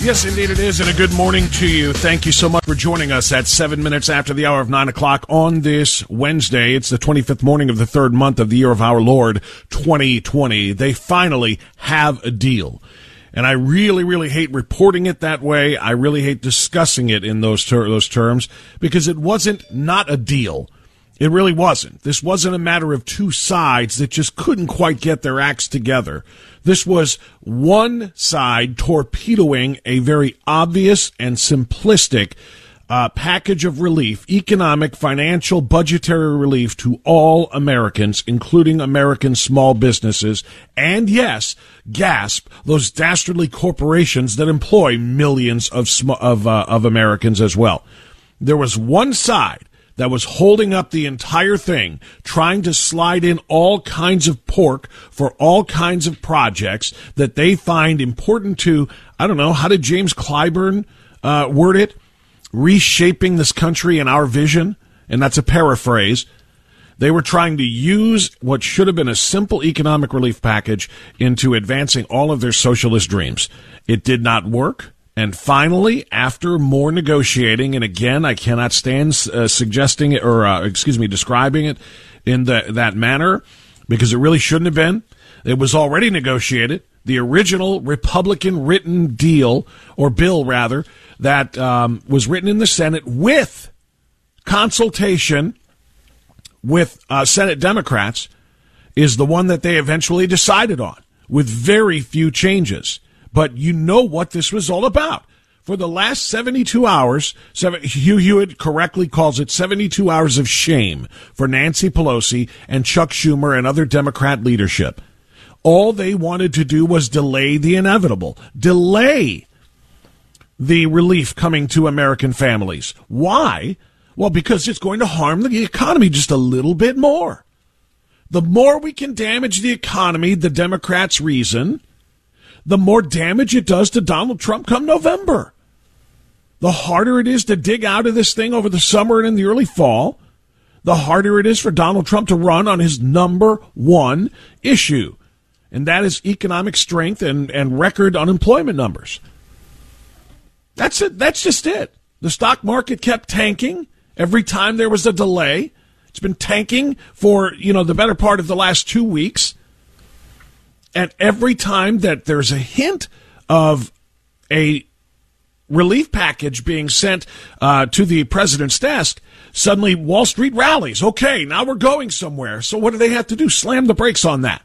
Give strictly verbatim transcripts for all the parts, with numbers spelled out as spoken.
Yes, indeed it is, and a good morning to you. Thank you so much for joining us at seven minutes after the hour of nine o'clock on this Wednesday. It's the twenty-fifth morning of the third month of the year of our Lord, twenty twenty. They finally have a deal. And I really, really hate reporting it that way. I really hate discussing it in those ter- those terms, because it wasn't not a deal. It really wasn't. This wasn't a matter of two sides that just couldn't quite get their acts together. This was one side torpedoing a very obvious and simplistic uh, package of relief, economic, financial, budgetary relief to all Americans, including American small businesses, and, yes, gasp, those dastardly corporations that employ millions of sm- of, uh, of Americans as well. There was one side that was holding up the entire thing, trying to slide in all kinds of pork for all kinds of projects that they find important to, I don't know, how did James Clyburn uh, word it? Reshaping this country and our vision, and that's a paraphrase. They were trying to use what should have been a simple economic relief package into advancing all of their socialist dreams. It did not work. And finally, after more negotiating, and again, I cannot stand uh, suggesting it or, uh, excuse me, describing it in the, that manner, because it really shouldn't have been. It was already negotiated. The original Republican-written deal, or bill, rather, that um, was written in the Senate with consultation with uh, Senate Democrats is the one that they eventually decided on, with very few changes. But you know what this was all about. For the last seventy-two hours, seven, Hugh Hewitt correctly calls it seventy-two hours of shame for Nancy Pelosi and Chuck Schumer and other Democrat leadership. All they wanted to do was delay the inevitable, delay the relief coming to American families. Why? Well, because it's going to harm the economy just a little bit more. The more we can damage the economy, the Democrats reason, the more damage it does to Donald Trump come November. The harder it is to dig out of this thing over the summer and in the early fall, the harder it is for Donald Trump to run on his number one issue, and that is economic strength and, and record unemployment numbers. That's it. That's just it. The stock market kept tanking every time there was a delay. It's been tanking for, you know, the better part of the last two weeks. And every time that there's a hint of a relief package being sent uh, to the president's desk, suddenly Wall Street rallies. Okay, now we're going somewhere. So what do they have to do? Slam the brakes on that.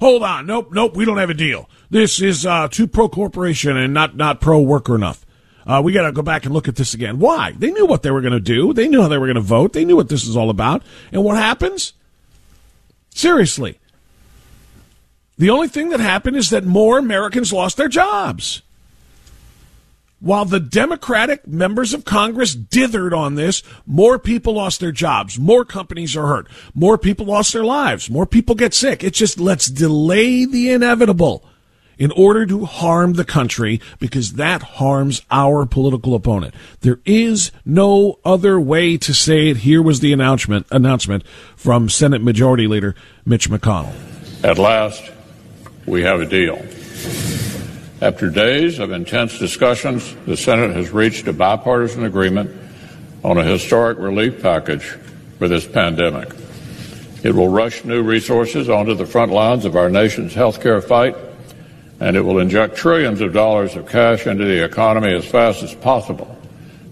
Hold on. Nope, nope, we don't have a deal. This is uh, too pro-corporation and not, not pro-worker enough. Uh, we got to go back and look at this again. Why? They knew what they were going to do. They knew how they were going to vote. They knew what this is all about. And what happens? Seriously. The only thing that happened is that more Americans lost their jobs. While the Democratic members of Congress dithered on this, more people lost their jobs, more companies are hurt, more people lost their lives, more people get sick. It's just, let's delay the inevitable in order to harm the country, because that harms our political opponent. There is no other way to say it. Here was the announcement, announcement from Senate Majority Leader Mitch McConnell. At last, we have a deal. After days of intense discussions, the Senate has reached a bipartisan agreement on a historic relief package for this pandemic. It will rush new resources onto the front lines of our nation's healthcare fight, and it will inject trillions of dollars of cash into the economy as fast as possible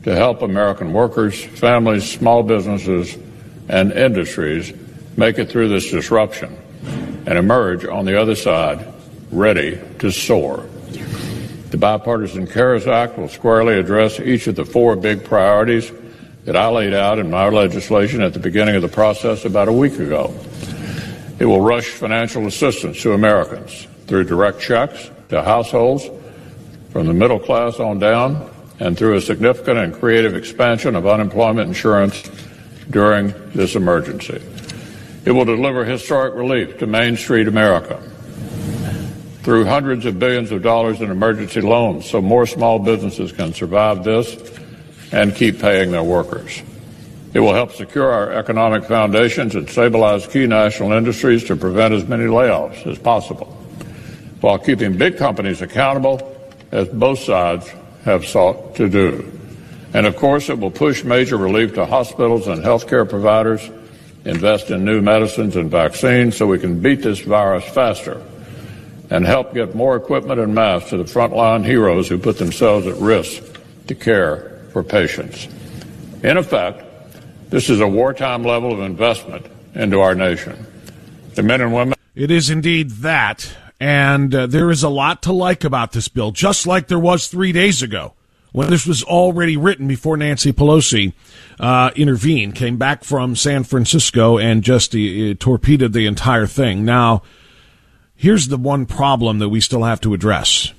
to help American workers, families, small businesses, and industries make it through this disruption and emerge on the other side ready to soar. The Bipartisan CARES Act will squarely address each of the four big priorities that I laid out in my legislation at the beginning of the process about a week ago. It will rush financial assistance to Americans through direct checks to households from the middle class on down, and through a significant and creative expansion of unemployment insurance during this emergency. It will deliver historic relief to Main Street America through hundreds of billions of dollars in emergency loans so more small businesses can survive this and keep paying their workers. It will help secure our economic foundations and stabilize key national industries to prevent as many layoffs as possible, while keeping big companies accountable, as both sides have sought to do. And of course, it will push major relief to hospitals and healthcare providers, invest in new medicines and vaccines so we can beat this virus faster, and help get more equipment and masks to the frontline heroes who put themselves at risk to care for patients. In effect, this is a wartime level of investment into our nation. The men and women... It is indeed that, and uh, there is a lot to like about this bill, just like there was three days ago, when this was already written before Nancy Pelosi uh, intervened, came back from San Francisco, and just uh, torpedoed the entire thing. Now... here's the one problem that we still have to address.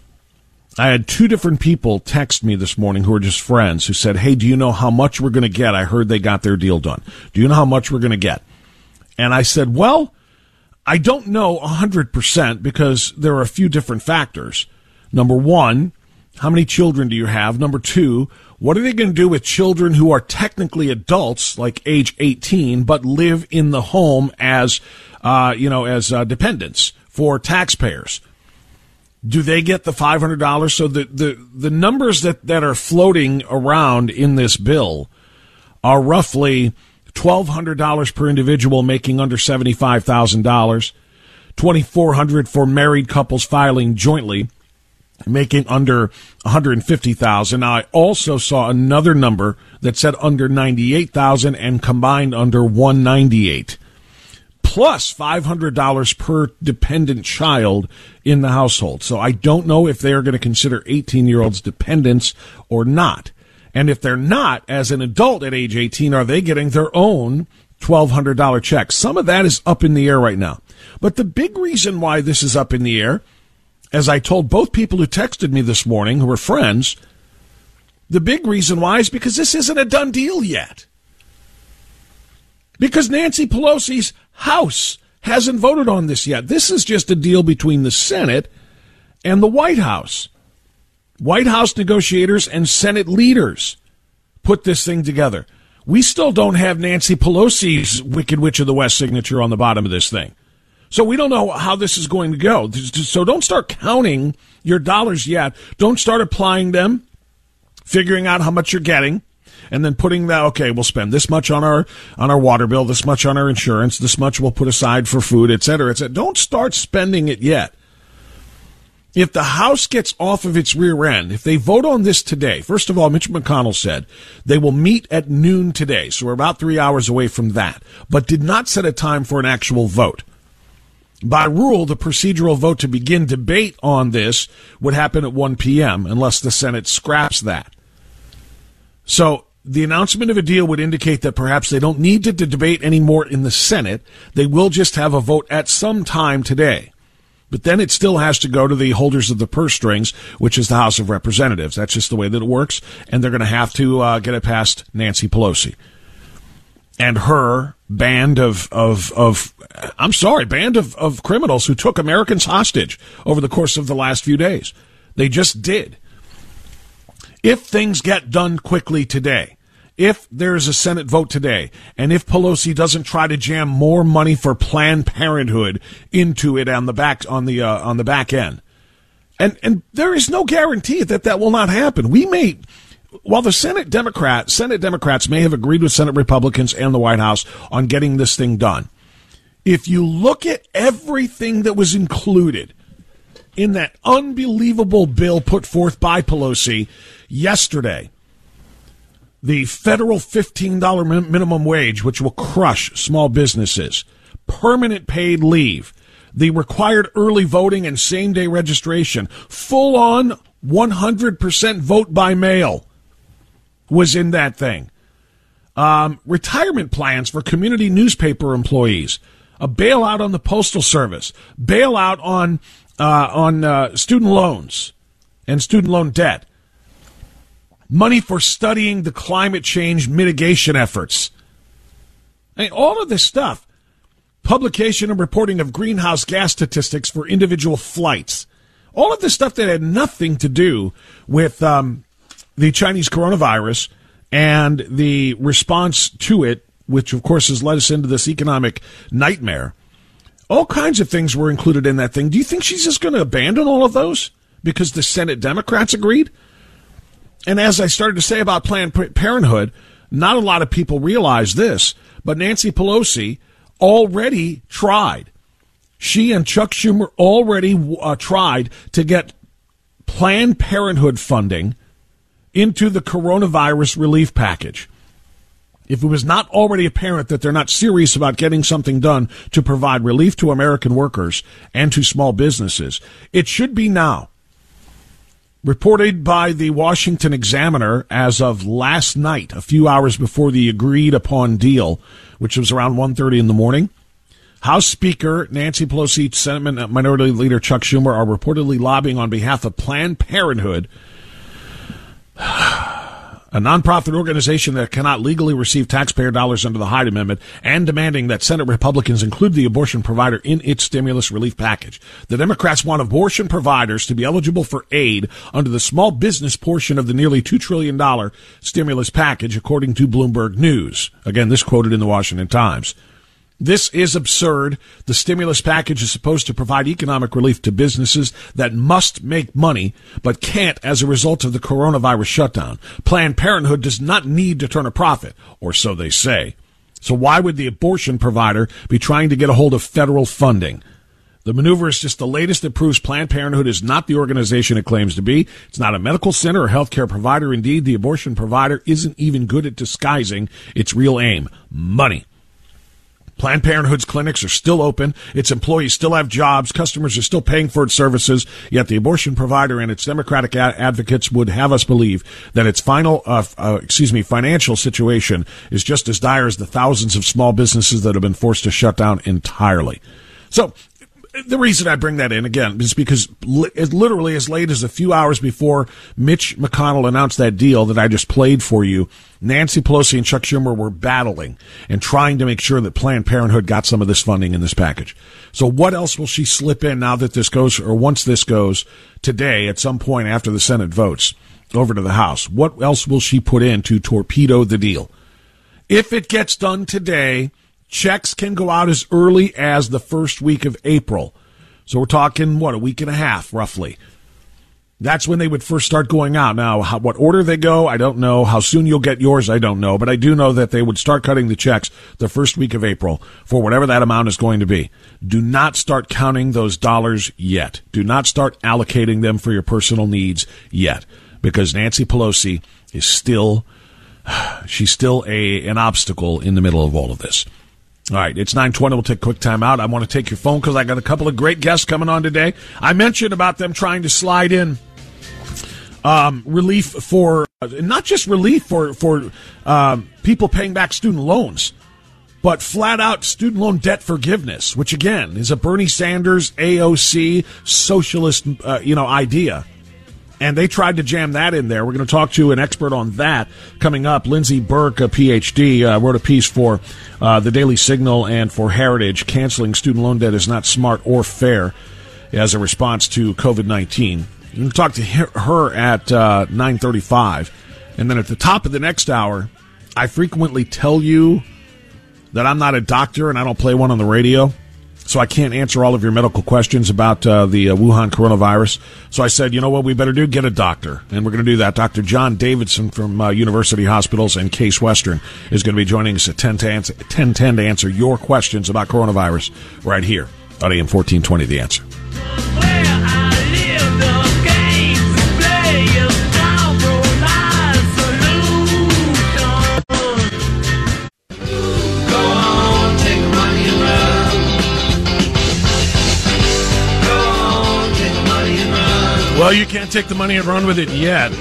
I had two different people text me this morning who are just friends who said, hey, do you know how much we're going to get? I heard they got their deal done. Do you know how much we're going to get? And I said, well, I don't know one hundred percent because there are a few different factors. Number one, how many children do you have? Number two, what are they going to do with children who are technically adults, like age eighteen, but live in the home as, uh, you know, as uh, dependents? For taxpayers, do they get the five hundred dollars? So the, the, the numbers that, that are floating around in this bill are roughly twelve hundred dollars per individual making under seventy-five thousand dollars, twenty-four hundred dollars for married couples filing jointly, making under one hundred fifty thousand dollars. Now, I also saw another number that said under ninety-eight thousand dollars and combined under one hundred ninety-eight thousand dollars. Plus five hundred dollars per dependent child in the household. So I don't know if they are going to consider eighteen-year-olds dependents or not. And if they're not, as an adult at age eighteen, are they getting their own twelve hundred dollars check? Some of that is up in the air right now. But the big reason why this is up in the air, as I told both people who texted me this morning, who were friends, the big reason why is because this isn't a done deal yet. Because Nancy Pelosi's House hasn't voted on this yet. This is just a deal between the Senate and the White House. White House negotiators and Senate leaders put this thing together. We still don't have Nancy Pelosi's Wicked Witch of the West signature on the bottom of this thing. So we don't know how this is going to go. So don't start counting your dollars yet. Don't start applying them, figuring out how much you're getting. And then putting that, okay, we'll spend this much on our on our water bill, this much on our insurance, this much we'll put aside for food, et cetera, et cetera. Don't start spending it yet. If the House gets off of its rear end, if they vote on this today, first of all, Mitch McConnell said they will meet at noon today, so we're about three hours away from that, but did not set a time for an actual vote. By rule, the procedural vote to begin debate on this would happen at one p.m. unless the Senate scraps that. So the announcement of a deal would indicate that perhaps they don't need to, to debate anymore in the Senate. They will just have a vote at some time today. But then it still has to go to the holders of the purse strings, which is the House of Representatives. That's just the way that it works. And they're going to have to uh, get it past Nancy Pelosi and her band of, of, of I'm sorry, band of, of criminals who took Americans hostage over the course of the last few days. They just did. If things get done quickly today, if there's a Senate vote today, and if Pelosi doesn't try to jam more money for Planned Parenthood into it on the back on the uh, on the back end, and and there is no guarantee that that will not happen. We may, while the Senate Democrats Senate Democrats may have agreed with Senate Republicans and the White House on getting this thing done, if you look at everything that was included in that unbelievable bill put forth by Pelosi yesterday. The federal fifteen dollars minimum wage, which will crush small businesses, permanent paid leave, the required early voting and same-day registration, full-on one hundred percent vote by mail was in that thing. Um, retirement plans for community newspaper employees, a bailout on the Postal Service, bailout on, uh, on uh, student loans and student loan debt. Money for studying the climate change mitigation efforts. I mean, all of this stuff. Publication and reporting of greenhouse gas statistics for individual flights. All of this stuff that had nothing to do with um, the Chinese coronavirus and the response to it, which, of course, has led us into this economic nightmare. All kinds of things were included in that thing. Do you think she's just going to abandon all of those because the Senate Democrats agreed? And as I started to say about Planned Parenthood, not a lot of people realize this, but Nancy Pelosi already tried. She and Chuck Schumer already uh, tried to get Planned Parenthood funding into the coronavirus relief package. If it was not already apparent that they're not serious about getting something done to provide relief to American workers and to small businesses, it should be now. Reported by the Washington Examiner as of last night, a few hours before the agreed-upon deal, which was around one thirty in the morning, House Speaker Nancy Pelosi, Senate Minority Leader Chuck Schumer are reportedly lobbying on behalf of Planned Parenthood, a nonprofit organization that cannot legally receive taxpayer dollars under the Hyde Amendment, and demanding that Senate Republicans include the abortion provider in its stimulus relief package. The Democrats want abortion providers to be eligible for aid under the small business portion of the nearly two trillion dollars stimulus package, according to Bloomberg News. Again, this quoted in the Washington Times. This is absurd. The stimulus package is supposed to provide economic relief to businesses that must make money, but can't as a result of the coronavirus shutdown. Planned Parenthood does not need to turn a profit, or so they say. So why would the abortion provider be trying to get a hold of federal funding? The maneuver is just the latest that proves Planned Parenthood is not the organization it claims to be. It's not a medical center or healthcare provider. Indeed, the abortion provider isn't even good at disguising its real aim, money. Planned Parenthood's clinics are still open, its employees still have jobs, customers are still paying for its services, yet the abortion provider and its Democratic advocates would have us believe that its final, uh, uh, excuse me, financial situation is just as dire as the thousands of small businesses that have been forced to shut down entirely. So, the reason I bring that in, again, is because li- literally as late as a few hours before Mitch McConnell announced that deal that I just played for you, Nancy Pelosi and Chuck Schumer were battling and trying to make sure that Planned Parenthood got some of this funding in this package. So what else will she slip in now that this goes, or once this goes today at some point after the Senate votes over to the House? What else will she put in to torpedo the deal? If it gets done today, checks can go out as early as the first week of April. So we're talking, what, a week and a half, roughly. That's when they would first start going out. Now, how, what order they go, I don't know. How soon you'll get yours, I don't know. But I do know that they would start cutting the checks the first week of April for whatever that amount is going to be. Do not start counting those dollars yet. Do not start allocating them for your personal needs yet. Because Nancy Pelosi is still, she's still a, an obstacle in the middle of all of this. All right, it's nine twenty. We'll take a quick time out. I want to take your phone because I got a couple of great guests coming on today. I mentioned about them trying to slide in um, relief for, uh, not just relief for, for um, people paying back student loans, but flat-out student loan debt forgiveness, which, again, is a Bernie Sanders, A O C, socialist, uh, you know, idea. And they tried to jam that in there. We're going to talk to an expert on that coming up. Lindsey Burke, a P H D, uh, wrote a piece for uh, The Daily Signal and for Heritage. Canceling student loan debt is not smart or fair as a response to COVID nineteen. We're going to talk to her at uh, nine thirty-five. And then at the top of the next hour, I frequently tell you that I'm not a doctor and I don't play one on the radio. So I can't answer all of your medical questions about uh, the uh, Wuhan coronavirus. So I said, you know what we better do? Get a doctor. And we're going to do that. Doctor John Davidson from uh, University Hospitals and Case Western is going to be joining us at ten to answer, ten ten to answer your questions about coronavirus right here on A M fourteen twenty, The Answer. Well, you can't take the money and run with it yet.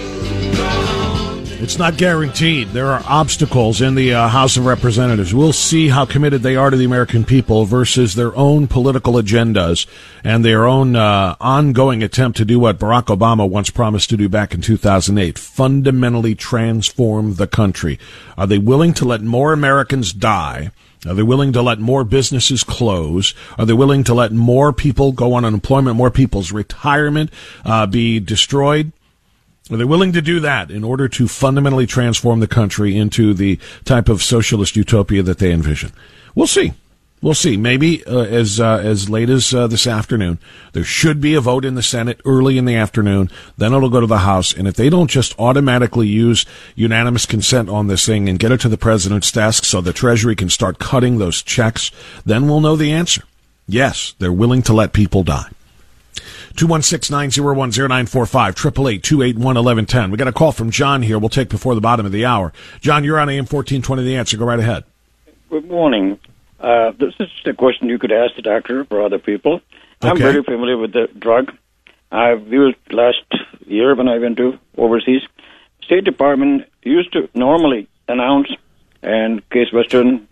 It's not guaranteed. There are obstacles in the uh, House of Representatives. We'll see how committed they are to the American people versus their own political agendas and their own uh, ongoing attempt to do what Barack Obama once promised to do back in two thousand eight, fundamentally transform the country. Are they willing to let more Americans die? Are they willing to let more businesses close? Are they willing to let more people go on unemployment, more people's retirement uh, be destroyed? Are they willing to do that in order to fundamentally transform the country into the type of socialist utopia that they envision? We'll see. We'll see. Maybe uh, as uh, as late as uh, this afternoon, there should be a vote in the Senate early in the afternoon. Then it'll go to the House. And if they don't just automatically use unanimous consent on this thing and get it to the president's desk so the Treasury can start cutting those checks, then we'll know the answer. Yes, they're willing to let people die. two one six, nine zero one, zero nine four five, eight eight eight, two eight one, one one one zero. We got a call from John here. We'll take before the bottom of the hour. John, you're on A M fourteen twenty, The Answer. Go right ahead. Good morning. Uh, this is a question you could ask the doctor or other people. Okay. I'm very familiar with the drug. I've used last year when I went to overseas. State Department used to normally announce, and Case Western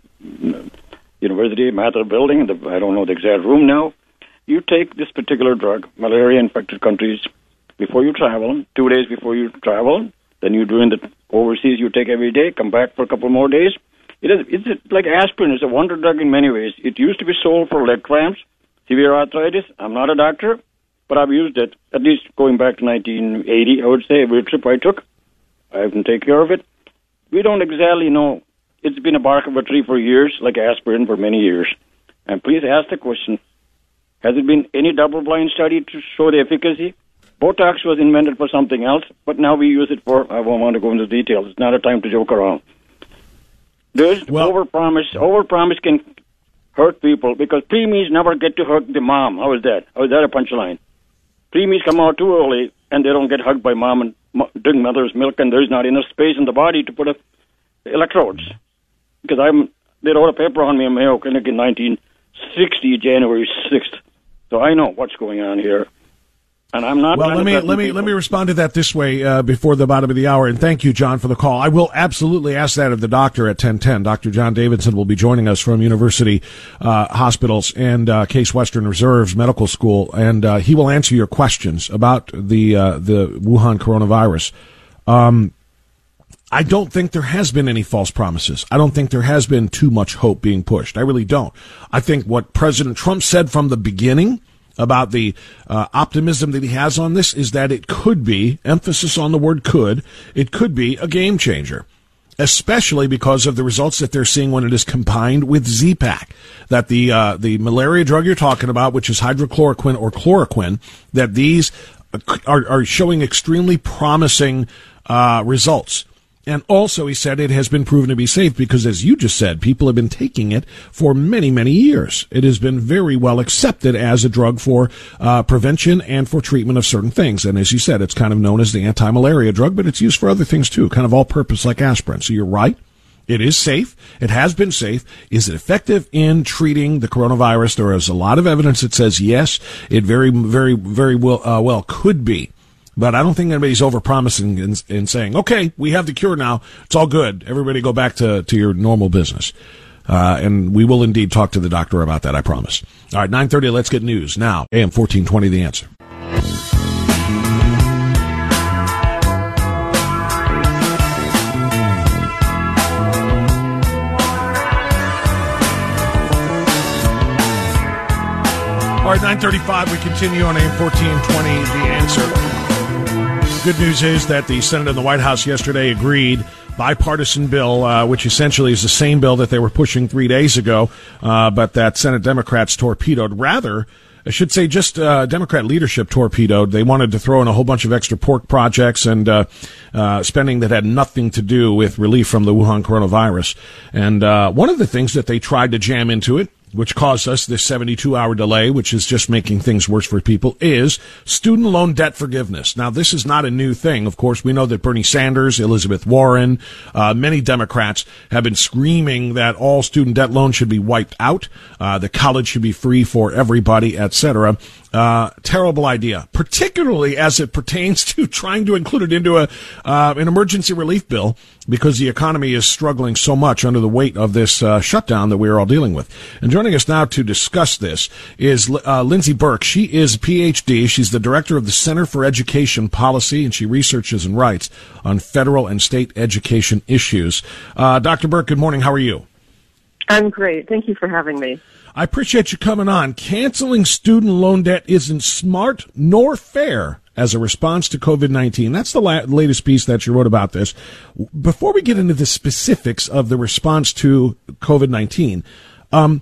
University, Mather Building, the, I don't know the exact room now, you take this particular drug, malaria-infected countries, before you travel, two days before you travel, then you do in the overseas, you take every day, come back for a couple more days. It is, it's like aspirin. It's a wonder drug in many ways. It used to be sold for leg cramps, severe arthritis. I'm not a doctor, but I've used it, at least going back to nineteen eighty, I would say, every trip I took. I can take care of it. We don't exactly know. It's been a bark of a tree for years, like aspirin for many years. And please ask the question, has it been any double-blind study to show the efficacy? Botox was invented for something else, but now we use it for, I won't want to go into details. It's not a time to joke around. There's well, overpromise. Overpromise can hurt people because preemies never get to hug the mom. How is that? How is that a punchline? Preemies come out too early and they don't get hugged by mom and drink mother's milk, and there's not enough space in the body to put up electrodes. Because I'm, they wrote a paper on me in Mayo Clinic in nineteen sixty, January sixth. So I know what's going on here. And I'm not well, let me let me people. let me respond to that this way uh, before the bottom of the hour. And thank you, John, for the call. I will absolutely ask that of the doctor at ten ten. Doctor John Davidson will be joining us from University uh, Hospitals and uh, Case Western Reserves Medical School, and uh, he will answer your questions about the uh, the Wuhan coronavirus. Um, I don't think there has been any false promises. I don't think there has been too much hope being pushed. I really don't. I think what President Trump said from the beginning about the uh, optimism that he has on this is that it could be, emphasis on the word could, it could be a game changer, especially because of the results that they're seeing when it is combined with Z PAC, that the uh, the malaria drug you're talking about, which is hydrochloroquine or chloroquine, that these are, are showing extremely promising uh, results. And also, he said it has been proven to be safe because, as you just said, people have been taking it for many, many years. It has been very well accepted as a drug for uh, prevention and for treatment of certain things. And as you said, it's kind of known as the anti-malaria drug, but it's used for other things, too, kind of all-purpose like aspirin. So you're right. It is safe. It has been safe. Is it effective in treating the coronavirus? There is a lot of evidence that says, yes, it very, very, very well, uh, well could be. But I don't think anybody's overpromising and, and saying, okay, we have the cure now. It's all good. Everybody go back to, to your normal business. Uh, and we will indeed talk to the doctor about that, I promise. All right, nine thirty, let's get news now. A M fourteen twenty, The Answer. All right, nine thirty-five, we continue on A M fourteen twenty, The Answer. Good news is that the Senate and the White House yesterday agreed bipartisan bill, uh, which essentially is the same bill that they were pushing three days ago, uh, but that Senate Democrats torpedoed. Rather, I should say just uh, Democrat leadership torpedoed. They wanted to throw in a whole bunch of extra pork projects and uh, uh, spending that had nothing to do with relief from the Wuhan coronavirus. And uh, one of the things that they tried to jam into it, which caused us this seventy-two hour delay, which is just making things worse for people, is student loan debt forgiveness. Now, this is not a new thing. Of course, we know that Bernie Sanders, Elizabeth Warren, uh, many Democrats have been screaming that all student debt loans should be wiped out, uh, the college should be free for everybody, et cetera. Uh, terrible idea, particularly as it pertains to trying to include it into a uh, an emergency relief bill, because the economy is struggling so much under the weight of this uh, shutdown that we're all dealing with. And joining us now to discuss this is uh, Lindsey Burke. She is a P H D. She's the director of the Center for Education Policy, and she researches and writes on federal and state education issues. Uh, Doctor Burke, good morning. How are you? I'm great. Thank you for having me. I appreciate you coming on. Canceling student loan debt isn't smart nor fair as a response to COVID nineteen. That's the la- latest piece that you wrote about this. Before we get into the specifics of the response to COVID nineteen, um,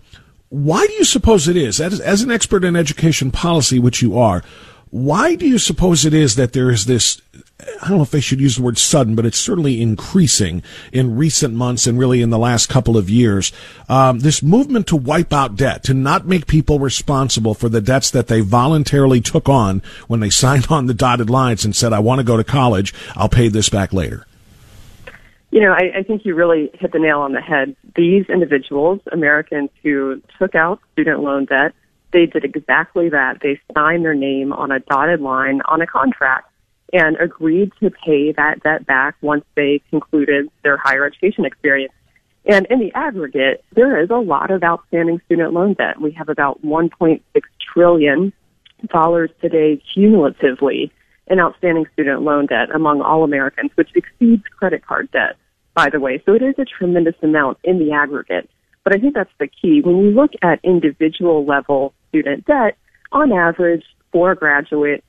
why do you suppose it is, as, as an expert in education policy, which you are, why do you suppose it is that there is this, I don't know if I should use the word sudden, but it's certainly increasing in recent months and really in the last couple of years, um, this movement to wipe out debt, to not make people responsible for the debts that they voluntarily took on when they signed on the dotted lines and said, I want to go to college, I'll pay this back later? You know, I, I think you really hit the nail on the head. These individuals, Americans who took out student loan debt, they did exactly that. They signed their name on a dotted line on a contract and agreed to pay that debt back once they concluded their higher education experience. And in the aggregate, there is a lot of outstanding student loan debt. We have about one point six trillion dollars today cumulatively in outstanding student loan debt among all Americans, which exceeds credit card debt, by the way. So it is a tremendous amount in the aggregate. But I think that's the key. When you look at individual level student debt, on average, for a graduate,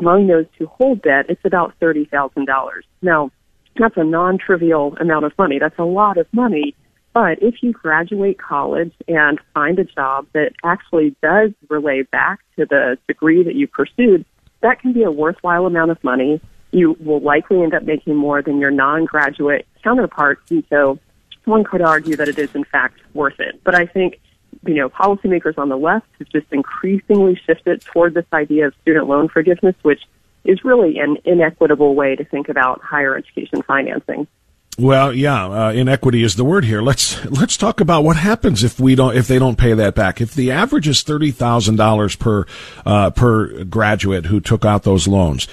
among those who hold debt, it's about thirty thousand dollars. Now, that's a non-trivial amount of money. That's a lot of money. But if you graduate college and find a job that actually does relay back to the degree that you pursued, that can be a worthwhile amount of money. You will likely end up making more than your non-graduate counterparts, and so one could argue that it is, in fact, worth it. But I think, you know, policymakers on the left have just increasingly shifted toward this idea of student loan forgiveness, which is really an inequitable way to think about higher education financing. Well, yeah, uh, inequity is the word here. Let's let's talk about what happens if we don't if they don't pay that back. If the average is thirty thousand dollars per uh, per graduate who took out those loans,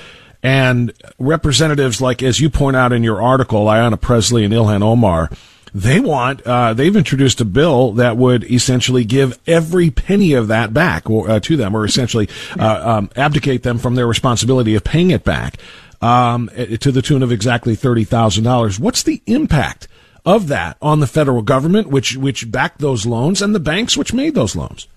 and representatives like, as you point out in your article, Ayanna Presley and Ilhan Omar, They want, uh, they've introduced a bill that would essentially give every penny of that back or, uh, to them, or essentially uh, um, abdicate them from their responsibility of paying it back um, to the tune of exactly thirty thousand dollars. What's the impact of that on the federal government, which, which backed those loans, and the banks, which made those loans?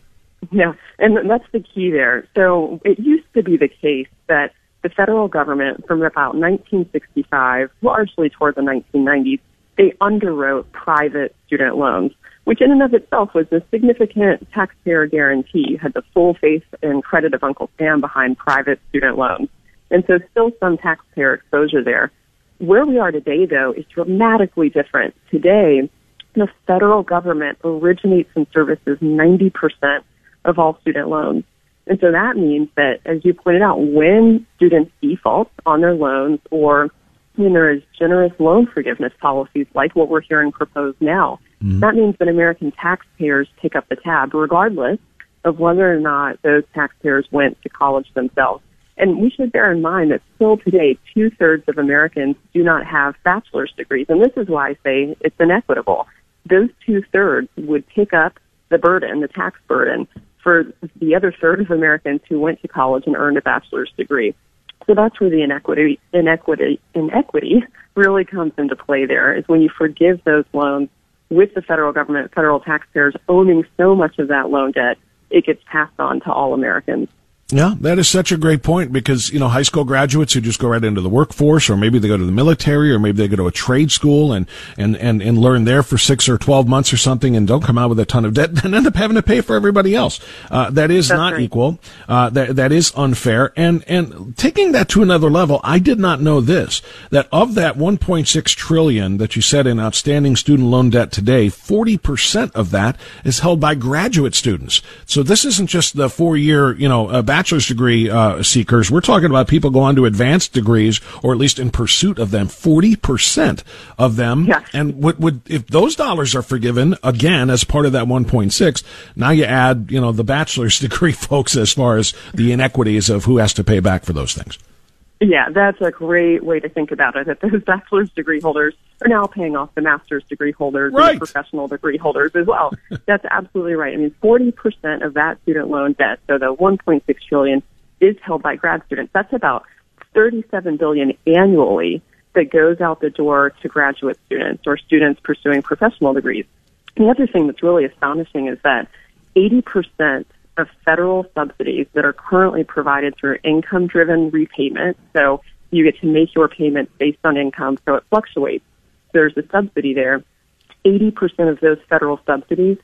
Yeah, and that's the key there. So it used to be the case that the federal government, from about nineteen sixty-five, largely toward the nineteen nineties, they underwrote private student loans, which in and of itself was a significant taxpayer guarantee. You had the full faith and credit of Uncle Sam behind private student loans. And so still some taxpayer exposure there. Where we are today, though, is dramatically different. Today, the federal government originates and services ninety percent of all student loans. And so that means that, as you pointed out, when students default on their loans, or when there is generous loan forgiveness policies like what we're hearing proposed now, mm-hmm. that means that American taxpayers pick up the tab, regardless of whether or not those taxpayers went to college themselves. And we should bear in mind that still today, two-thirds of Americans do not have bachelor's degrees. And this is why I say it's inequitable. Those two-thirds would pick up the burden, the tax burden, for the other third of Americans who went to college and earned a bachelor's degree. So that's where the inequity, inequity, inequity really comes into play there, is when you forgive those loans with the federal government, federal taxpayers owning so much of that loan debt, it gets passed on to all Americans. Yeah, that is such a great point, because, you know, high school graduates who just go right into the workforce, or maybe they go to the military, or maybe they go to a trade school and, and, and, and learn there for six or twelve months or something and don't come out with a ton of debt and end up having to pay for everybody else. Uh, that is That's not right. equal. Uh, that, that is unfair. And, and taking that to another level, I did not know this, that of that one point six trillion dollars that you said in outstanding student loan debt today, forty percent of that is held by graduate students. So this isn't just the four year, you know, uh, bachelor's degree uh, seekers. We're talking about people go on to advanced degrees, or at least in pursuit of them. forty percent of them. Yeah. And would, would, if those dollars are forgiven, again, as part of that one point six, now you add, you know, the bachelor's degree folks as far as the inequities of who has to pay back for those things. Yeah, that's a great way to think about it, that those bachelor's degree holders are now paying off the master's degree holders right. and the professional degree holders as well. That's absolutely right. I mean, forty percent of that student loan debt, so the one point six trillion dollars, is held by grad students. That's about thirty-seven billion dollars annually that goes out the door to graduate students or students pursuing professional degrees. And the other thing that's really astonishing is that eighty percent of federal subsidies that are currently provided through income-driven repayment. So you get to make your payments based on income, so it fluctuates. There's a subsidy there. eighty percent of those federal subsidies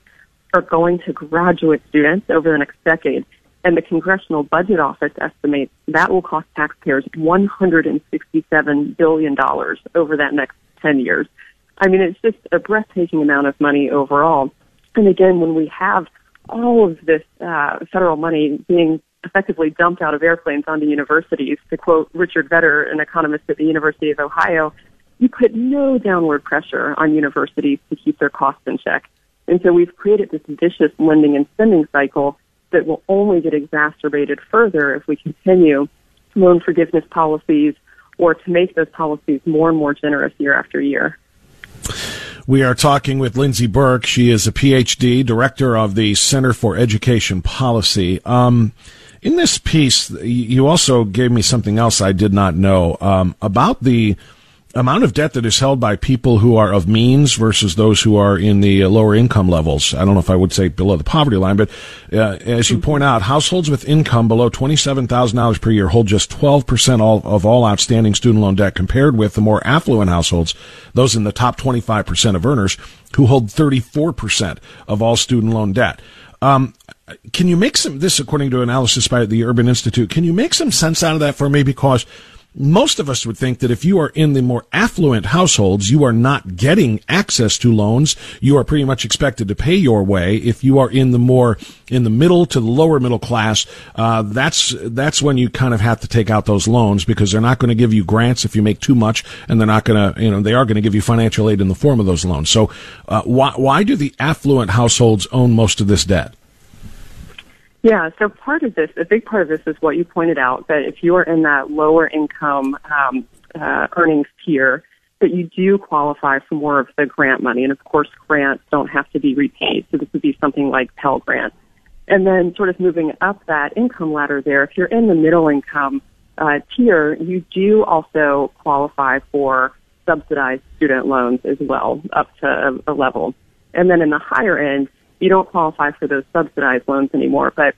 are going to graduate students over the next decade. And the Congressional Budget Office estimates that will cost taxpayers one hundred sixty-seven billion dollars over that next ten years. I mean, it's just a breathtaking amount of money overall. And again, when we have all of this uh, federal money being effectively dumped out of airplanes onto universities, to quote Richard Vedder, an economist at the University of Ohio, you put no downward pressure on universities to keep their costs in check. And so we've created this vicious lending and spending cycle that will only get exacerbated further if we continue loan forgiveness policies, or to make those policies more and more generous year after year. We are talking with Lindsey Burke. She is a P H D, director of the Center for Education Policy. Um, in this piece, you also gave me something else I did not know, um, about the amount of debt that is held by people who are of means versus those who are in the lower income levels. I don't know if I would say below the poverty line, but uh, as you point out, households with income below twenty-seven thousand dollars per year hold just twelve percent all, of all outstanding student loan debt, compared with the more affluent households, those in the top twenty-five percent of earners, who hold thirty-four percent of all student loan debt. Um, can you make some, this according to analysis by the Urban Institute, can you make some sense out of that for me? Because most of us would think that if you are in the more affluent households, you are not getting access to loans. You are pretty much expected to pay your way. If you are in the more, in the middle to the lower middle class, uh, that's, that's when you kind of have to take out those loans, because they're not going to give you grants if you make too much, and they're not going to, you know, they are going to give you financial aid in the form of those loans. So, uh, why, why do the affluent households own most of this debt? Yeah, so part of this, a big part of this is what you pointed out, that if you are in that lower income um, uh, earnings tier, that you do qualify for more of the grant money. And, of course, grants don't have to be repaid, so this would be something like Pell Grant. And then sort of moving up that income ladder there, if you're in the middle income uh, tier, you do also qualify for subsidized student loans as well, up to a, a level. And then in the higher end, you don't qualify for those subsidized loans anymore, but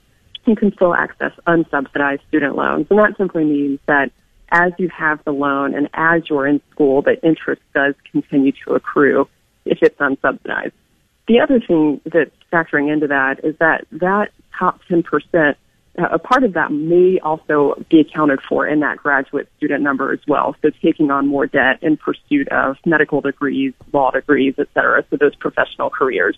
you can still access unsubsidized student loans. And that simply means that as you have the loan and as you're in school, the interest does continue to accrue if it's unsubsidized. The other thing that's factoring into that is that that top ten percent, a part of that may also be accounted for in that graduate student number as well. So taking on more debt in pursuit of medical degrees, law degrees, et cetera, so those professional careers.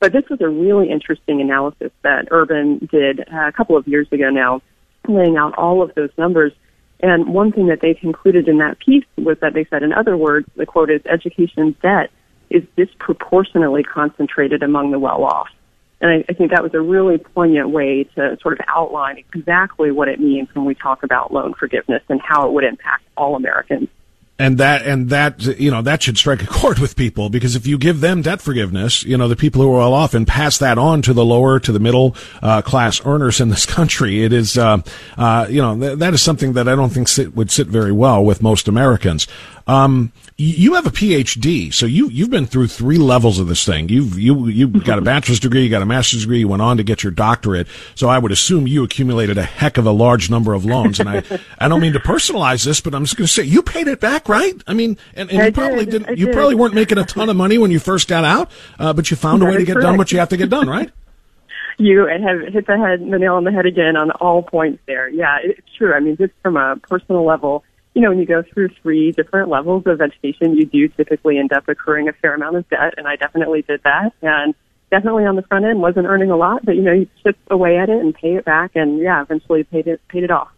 But this was a really interesting analysis that Urban did a couple of years ago now, laying out all of those numbers. And one thing that they concluded in that piece was that they said, in other words, the quote is, education debt is disproportionately concentrated among the well-off. And I, I think that was a really poignant way to sort of outline exactly what it means when we talk about loan forgiveness and how it would impact all Americans. And that, and that, you know, that should strike a chord with people, because if you give them debt forgiveness, you know, the people who are well off, and pass that on to the lower, to the middle uh, class earners in this country, it is, uh, uh, you know, th- that is something that I don't think sit, would sit very well with most Americans. Um, you have a P H D, so you, you've been through three levels of this thing. You've, you, you got a bachelor's degree, you got a master's degree, you went on to get your doctorate. So I would assume you accumulated a heck of a large number of loans. And I, I don't mean to personalize this, but I'm just going to say you paid it back, right? I mean, and, and I you probably did, didn't, I you did. probably weren't making a ton of money when you first got out, uh, but you found that a way to get correct. done what you have to get done, right? You have hit the head, the nail on the head again on all points there. Yeah, it's true. I mean, just from a personal level, you know, when you go through three different levels of education, you do typically end up accruing a fair amount of debt, and I definitely did that. And definitely on the front end, wasn't earning a lot, but, you know, you chip away at it and pay it back, and, yeah, eventually paid it paid it off.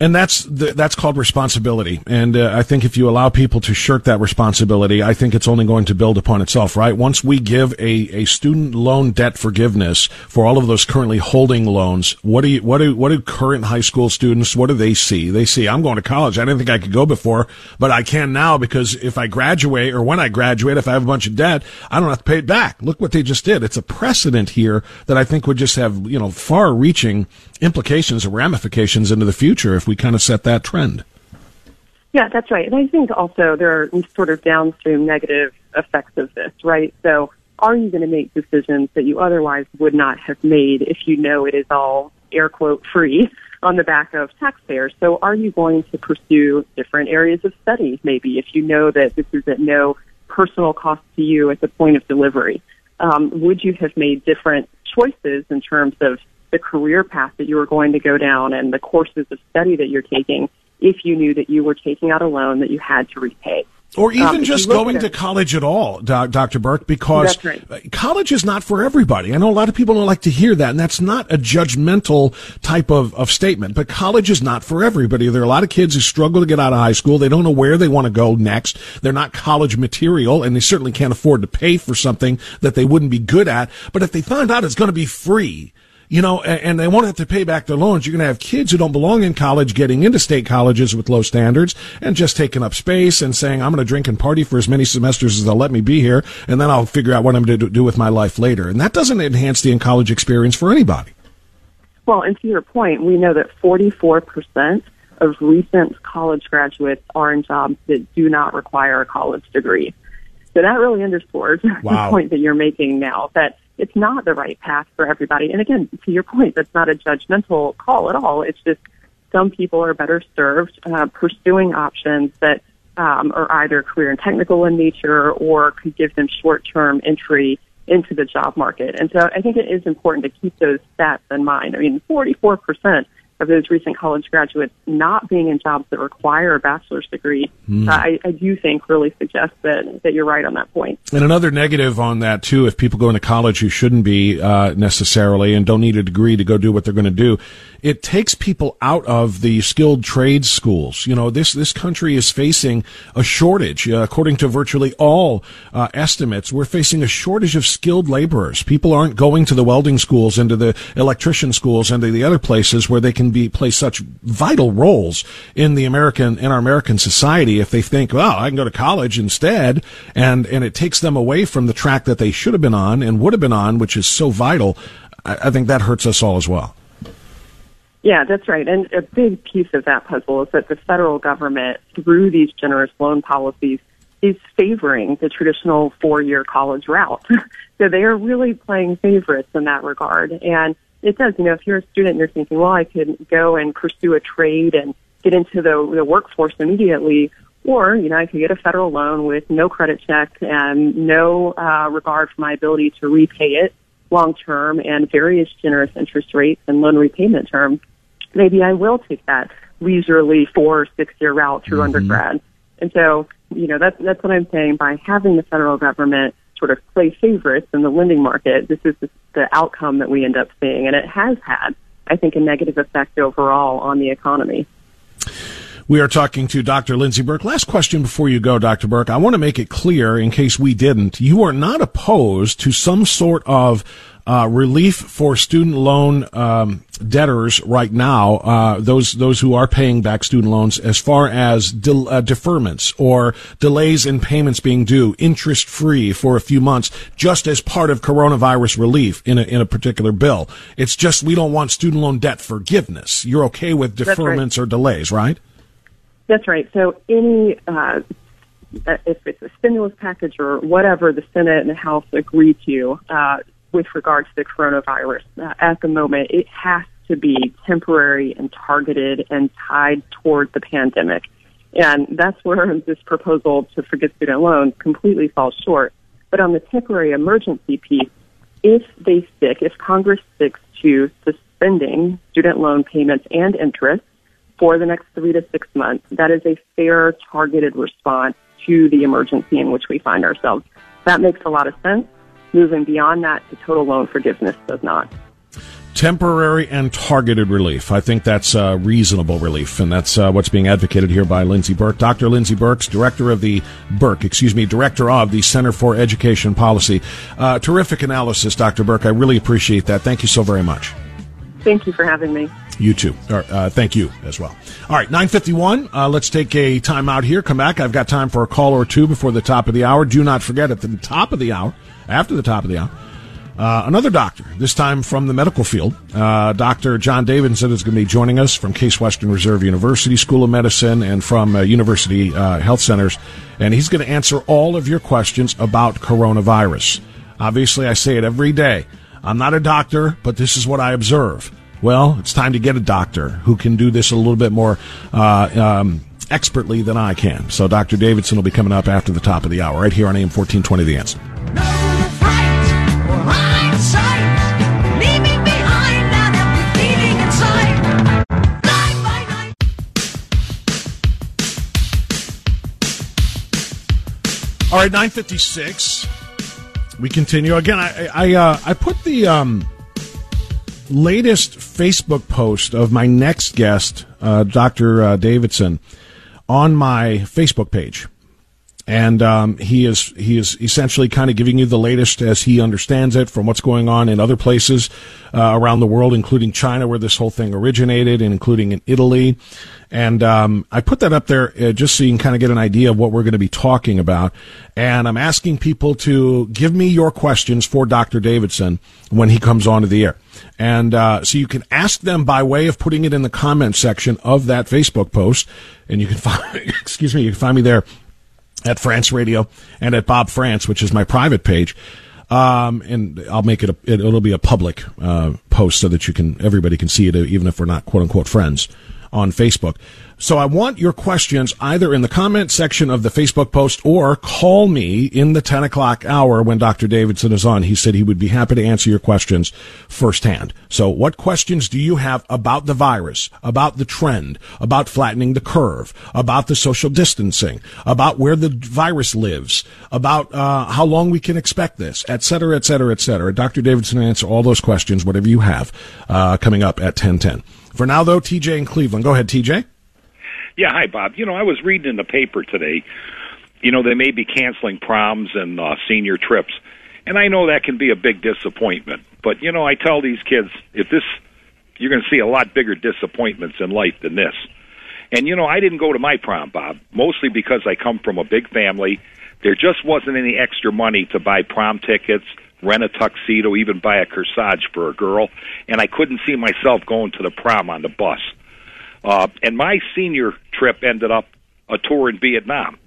And that's the, that's called responsibility. And uh, I think if you allow people to shirk that responsibility, I think it's only going to build upon itself, right? Once we give a, a student loan debt forgiveness for all of those currently holding loans, what do you, what do, what do current high school students, what do they see? They see, I'm going to college. I didn't think I could go before, but I can now, because if I graduate, or when I graduate, if I have a bunch of debt, I don't have to pay it back. Look what they just did. It's a precedent here that I think would just have, you know, far reaching implications or ramifications into the future if we kind of set that trend. Yeah, that's right. And I think also there are sort of downstream negative effects of this, right? So are you going to make decisions that you otherwise would not have made if you know it is all air quote free on the back of taxpayers? So are you going to pursue different areas of study, maybe, if you know that this is at no personal cost to you at the point of delivery? Um, would you have made different choices in terms of the career path that you were going to go down and the courses of study that you're taking if you knew that you were taking out a loan that you had to repay? Or even um, just going to college at all, Doctor Burke, because right. college is not for everybody. I know a lot of people don't like to hear that, and that's not a judgmental type of, of statement, but college is not for everybody. There are a lot of kids who struggle to get out of high school. They don't know where they want to go next. They're not college material, and they certainly can't afford to pay for something that they wouldn't be good at. But if they find out it's going to be free, you know, and they won't have to pay back their loans, you're going to have kids who don't belong in college getting into state colleges with low standards and just taking up space and saying, I'm going to drink and party for as many semesters as they'll let me be here, and then I'll figure out what I'm going to do with my life later. And that doesn't enhance the in-college experience for anybody. Well, and to your point, we know that forty-four percent of recent college graduates are in jobs that do not require a college degree. So that really underscores wow. the point that you're making now, that it's not the right path for everybody. And again, to your point, that's not a judgmental call at all. It's just some people are better served uh, pursuing options that um, are either career and technical in nature or could give them short-term entry into the job market. And so I think it is important to keep those stats in mind. I mean, forty-four percent of those recent college graduates not being in jobs that require a bachelor's degree, mm. uh, I, I do think really suggests that, that you're right on that point. And another negative on that, too, if people go into college who shouldn't be uh, necessarily and don't need a degree to go do what they're going to do, it takes people out of the skilled trades schools. You know, this, this country is facing a shortage. Uh, according to virtually all uh, estimates, we're facing a shortage of skilled laborers. People aren't going to the welding schools and to the electrician schools and to the other places where they can be play such vital roles in the American in our American society if they think, well, I can go to college instead, and and it takes them away from the track that they should have been on and would have been on, which is so vital. I, I think that hurts us all as well. Yeah, that's right. And a big piece of that puzzle is that the federal government, through these generous loan policies, is favoring the traditional four-year college route. So they are really playing favorites in that regard. And it does, you know, if you're a student and you're thinking, well, I could go and pursue a trade and get into the, the workforce immediately, or, you know, I could get a federal loan with no credit check and no uh, regard for my ability to repay it long-term and various generous interest rates and loan repayment terms, maybe I will take that leisurely four- or six-year route through mm-hmm. undergrad. And so, you know, that's, that's what I'm saying. By having the federal government sort of play favorites in the lending market, this is the, the outcome that we end up seeing, and it has had, I think, a negative effect overall on the economy. We are talking to Doctor Lindsey Burke. Last question before you go, Doctor Burke. I want to make it clear, in case we didn't, you are not opposed to some sort of uh, relief for student loan um, debtors right now, uh, those those who are paying back student loans, as far as de- uh, deferments or delays in payments being due, interest-free for a few months, just as part of coronavirus relief in a, in a particular bill. It's just we don't want student loan debt forgiveness. You're okay with deferments right. or delays, right? That's right. So any, uh, if it's a stimulus package or whatever the Senate and the House agree to uh, with regard to the coronavirus, uh, at the moment, it has to be temporary and targeted and tied toward the pandemic. And that's where this proposal to forgive student loans completely falls short. But on the temporary emergency piece, if they stick, if Congress sticks to suspending student loan payments and interest for the next three to six months, that is a fair, targeted response to the emergency in which we find ourselves. That makes a lot of sense. Moving beyond that to total loan forgiveness does not. Temporary and targeted relief. I think that's uh, reasonable relief, and that's uh, what's being advocated here by Lindsey Burke. Doctor Lindsey Burke, director of the Burke, excuse me, director of the Center for Education Policy. Uh, terrific analysis, Doctor Burke. I really appreciate that. Thank you so very much. Thank you for having me. You too. Uh, thank you as well. All right, nine fifty-one. Uh, let's take a time out here. Come back. I've got time for a call or two before the top of the hour. Do not forget, at the top of the hour, after the top of the hour, uh, another doctor, this time from the medical field. Uh, Doctor John Davidson is going to be joining us from Case Western Reserve University School of Medicine and from uh, University uh, Health Centers. And he's going to answer all of your questions about coronavirus. Obviously, I say it every day. I'm not a doctor, but this is what I observe. Well, it's time to get a doctor who can do this a little bit more uh, um, expertly than I can. So Doctor Davidson will be coming up after the top of the hour right here on A M fourteen twenty, The Answer. No fright or hindsight, leaving behind now that feeling inside. Night by night. All right, nine fifty-six. We continue. Again, I I, uh, I put the... Um, latest Facebook post of my next guest, uh, Doctor Uh, Davidson, on my Facebook page, and um, he is he is essentially kind of giving you the latest as he understands it from what's going on in other places uh, around the world, including China, where this whole thing originated, and including in Italy. And um, I put that up there uh, just so you can kind of get an idea of what we're going to be talking about. And I'm asking people to give me your questions for Doctor Davidson when he comes onto the air. And uh so you can ask them by way of putting it in the comment section of that Facebook post. And you can find, excuse me, you can find me there at France Radio and at Bob France, which is my private page. Um and I'll make it, a, it it'll be a public uh post so that you can, everybody can see it, even if we're not quote unquote friends on Facebook. So I want your questions either in the comment section of the Facebook post or call me in the ten o'clock hour when Doctor Davidson is on. He said he would be happy to answer your questions firsthand. So what questions do you have about the virus, about the trend, about flattening the curve, about the social distancing, about where the virus lives, about uh, how long we can expect this, et cetera, et cetera, et cetera. Doctor Davidson will answer all those questions, whatever you have, uh, coming up at ten ten. For now, though, T J in Cleveland. Go ahead, T J. Yeah, hi, Bob. You know, I was reading in the paper today, you know, they may be canceling proms and uh, senior trips, and I know that can be a big disappointment. But, you know, I tell these kids, if this, you're going to see a lot bigger disappointments in life than this. And, you know, I didn't go to my prom, Bob, mostly because I come from a big family. There just wasn't any extra money to buy prom tickets, rent a tuxedo, even buy a corsage for a girl, and I couldn't see myself going to the prom on the bus. Uh, and my senior trip ended up a tour in Vietnam.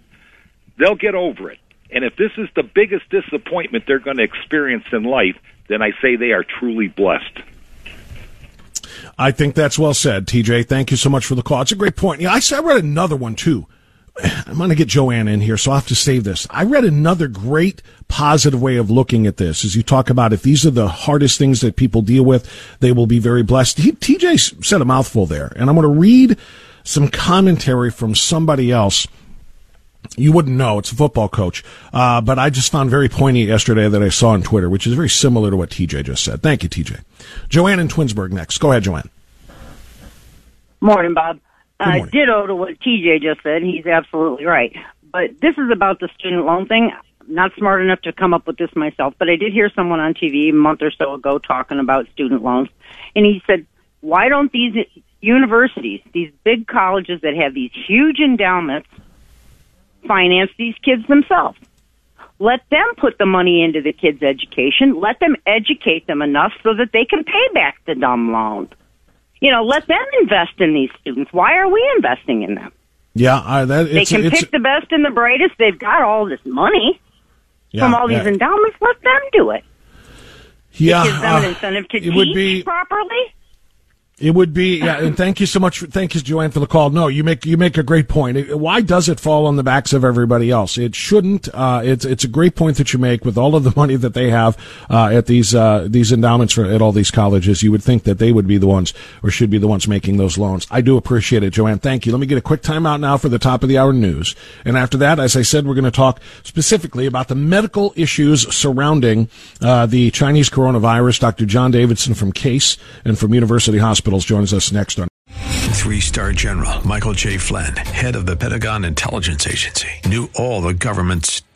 They'll get over it. And if this is the biggest disappointment they're going to experience in life, then I say they are truly blessed. I think that's well said, T J. Thank you so much for the call. It's a great point. Yeah, I, I read another one, too. I'm going to get Joanne in here, so I'll have to save this. I read another great positive way of looking at this. As you talk about, if these are the hardest things that people deal with, they will be very blessed. He, T J said a mouthful there, and I'm going to read some commentary from somebody else. You wouldn't know. It's a football coach. Uh, but I just found very poignant yesterday that I saw on Twitter, which is very similar to what T J just said. Thank you, T J. Joanne in Twinsburg next. Go ahead, Joanne. Morning, Bob. Uh, ditto to what T J just said. He's absolutely right. But this is about the student loan thing. Not smart enough to come up with this myself, but I did hear someone on T V a month or so ago talking about student loans. And he said, why don't these universities, these big colleges that have these huge endowments, finance these kids themselves? Let them put the money into the kids' education. Let them educate them enough so that they can pay back the dumb loan. You know, let them invest in these students. Why are we investing in them? Yeah, uh, that, it's, they can it's, pick the best and the brightest. They've got all this money yeah, from all yeah. these endowments. Let them do it. Yeah, it gives them uh, an incentive to it teach would be, properly. It would be, yeah, and thank you so much. For, thank you, Joanne, for the call. No, you make you make a great point. Why does it fall on the backs of everybody else? It shouldn't. Uh, it's it's a great point that you make with all of the money that they have uh, at these uh, these endowments for, at all these colleges. You would think that they would be the ones or should be the ones making those loans. I do appreciate it, Joanne. Thank you. Let me get a quick timeout now for the top of the hour news. And after that, as I said, we're going to talk specifically about the medical issues surrounding uh, the Chinese coronavirus. Doctor John Davidson from Case and from University Hospitals joins us next on. Three-star general Michael J. Flynn, head of the Pentagon Intelligence Agency, knew all the government's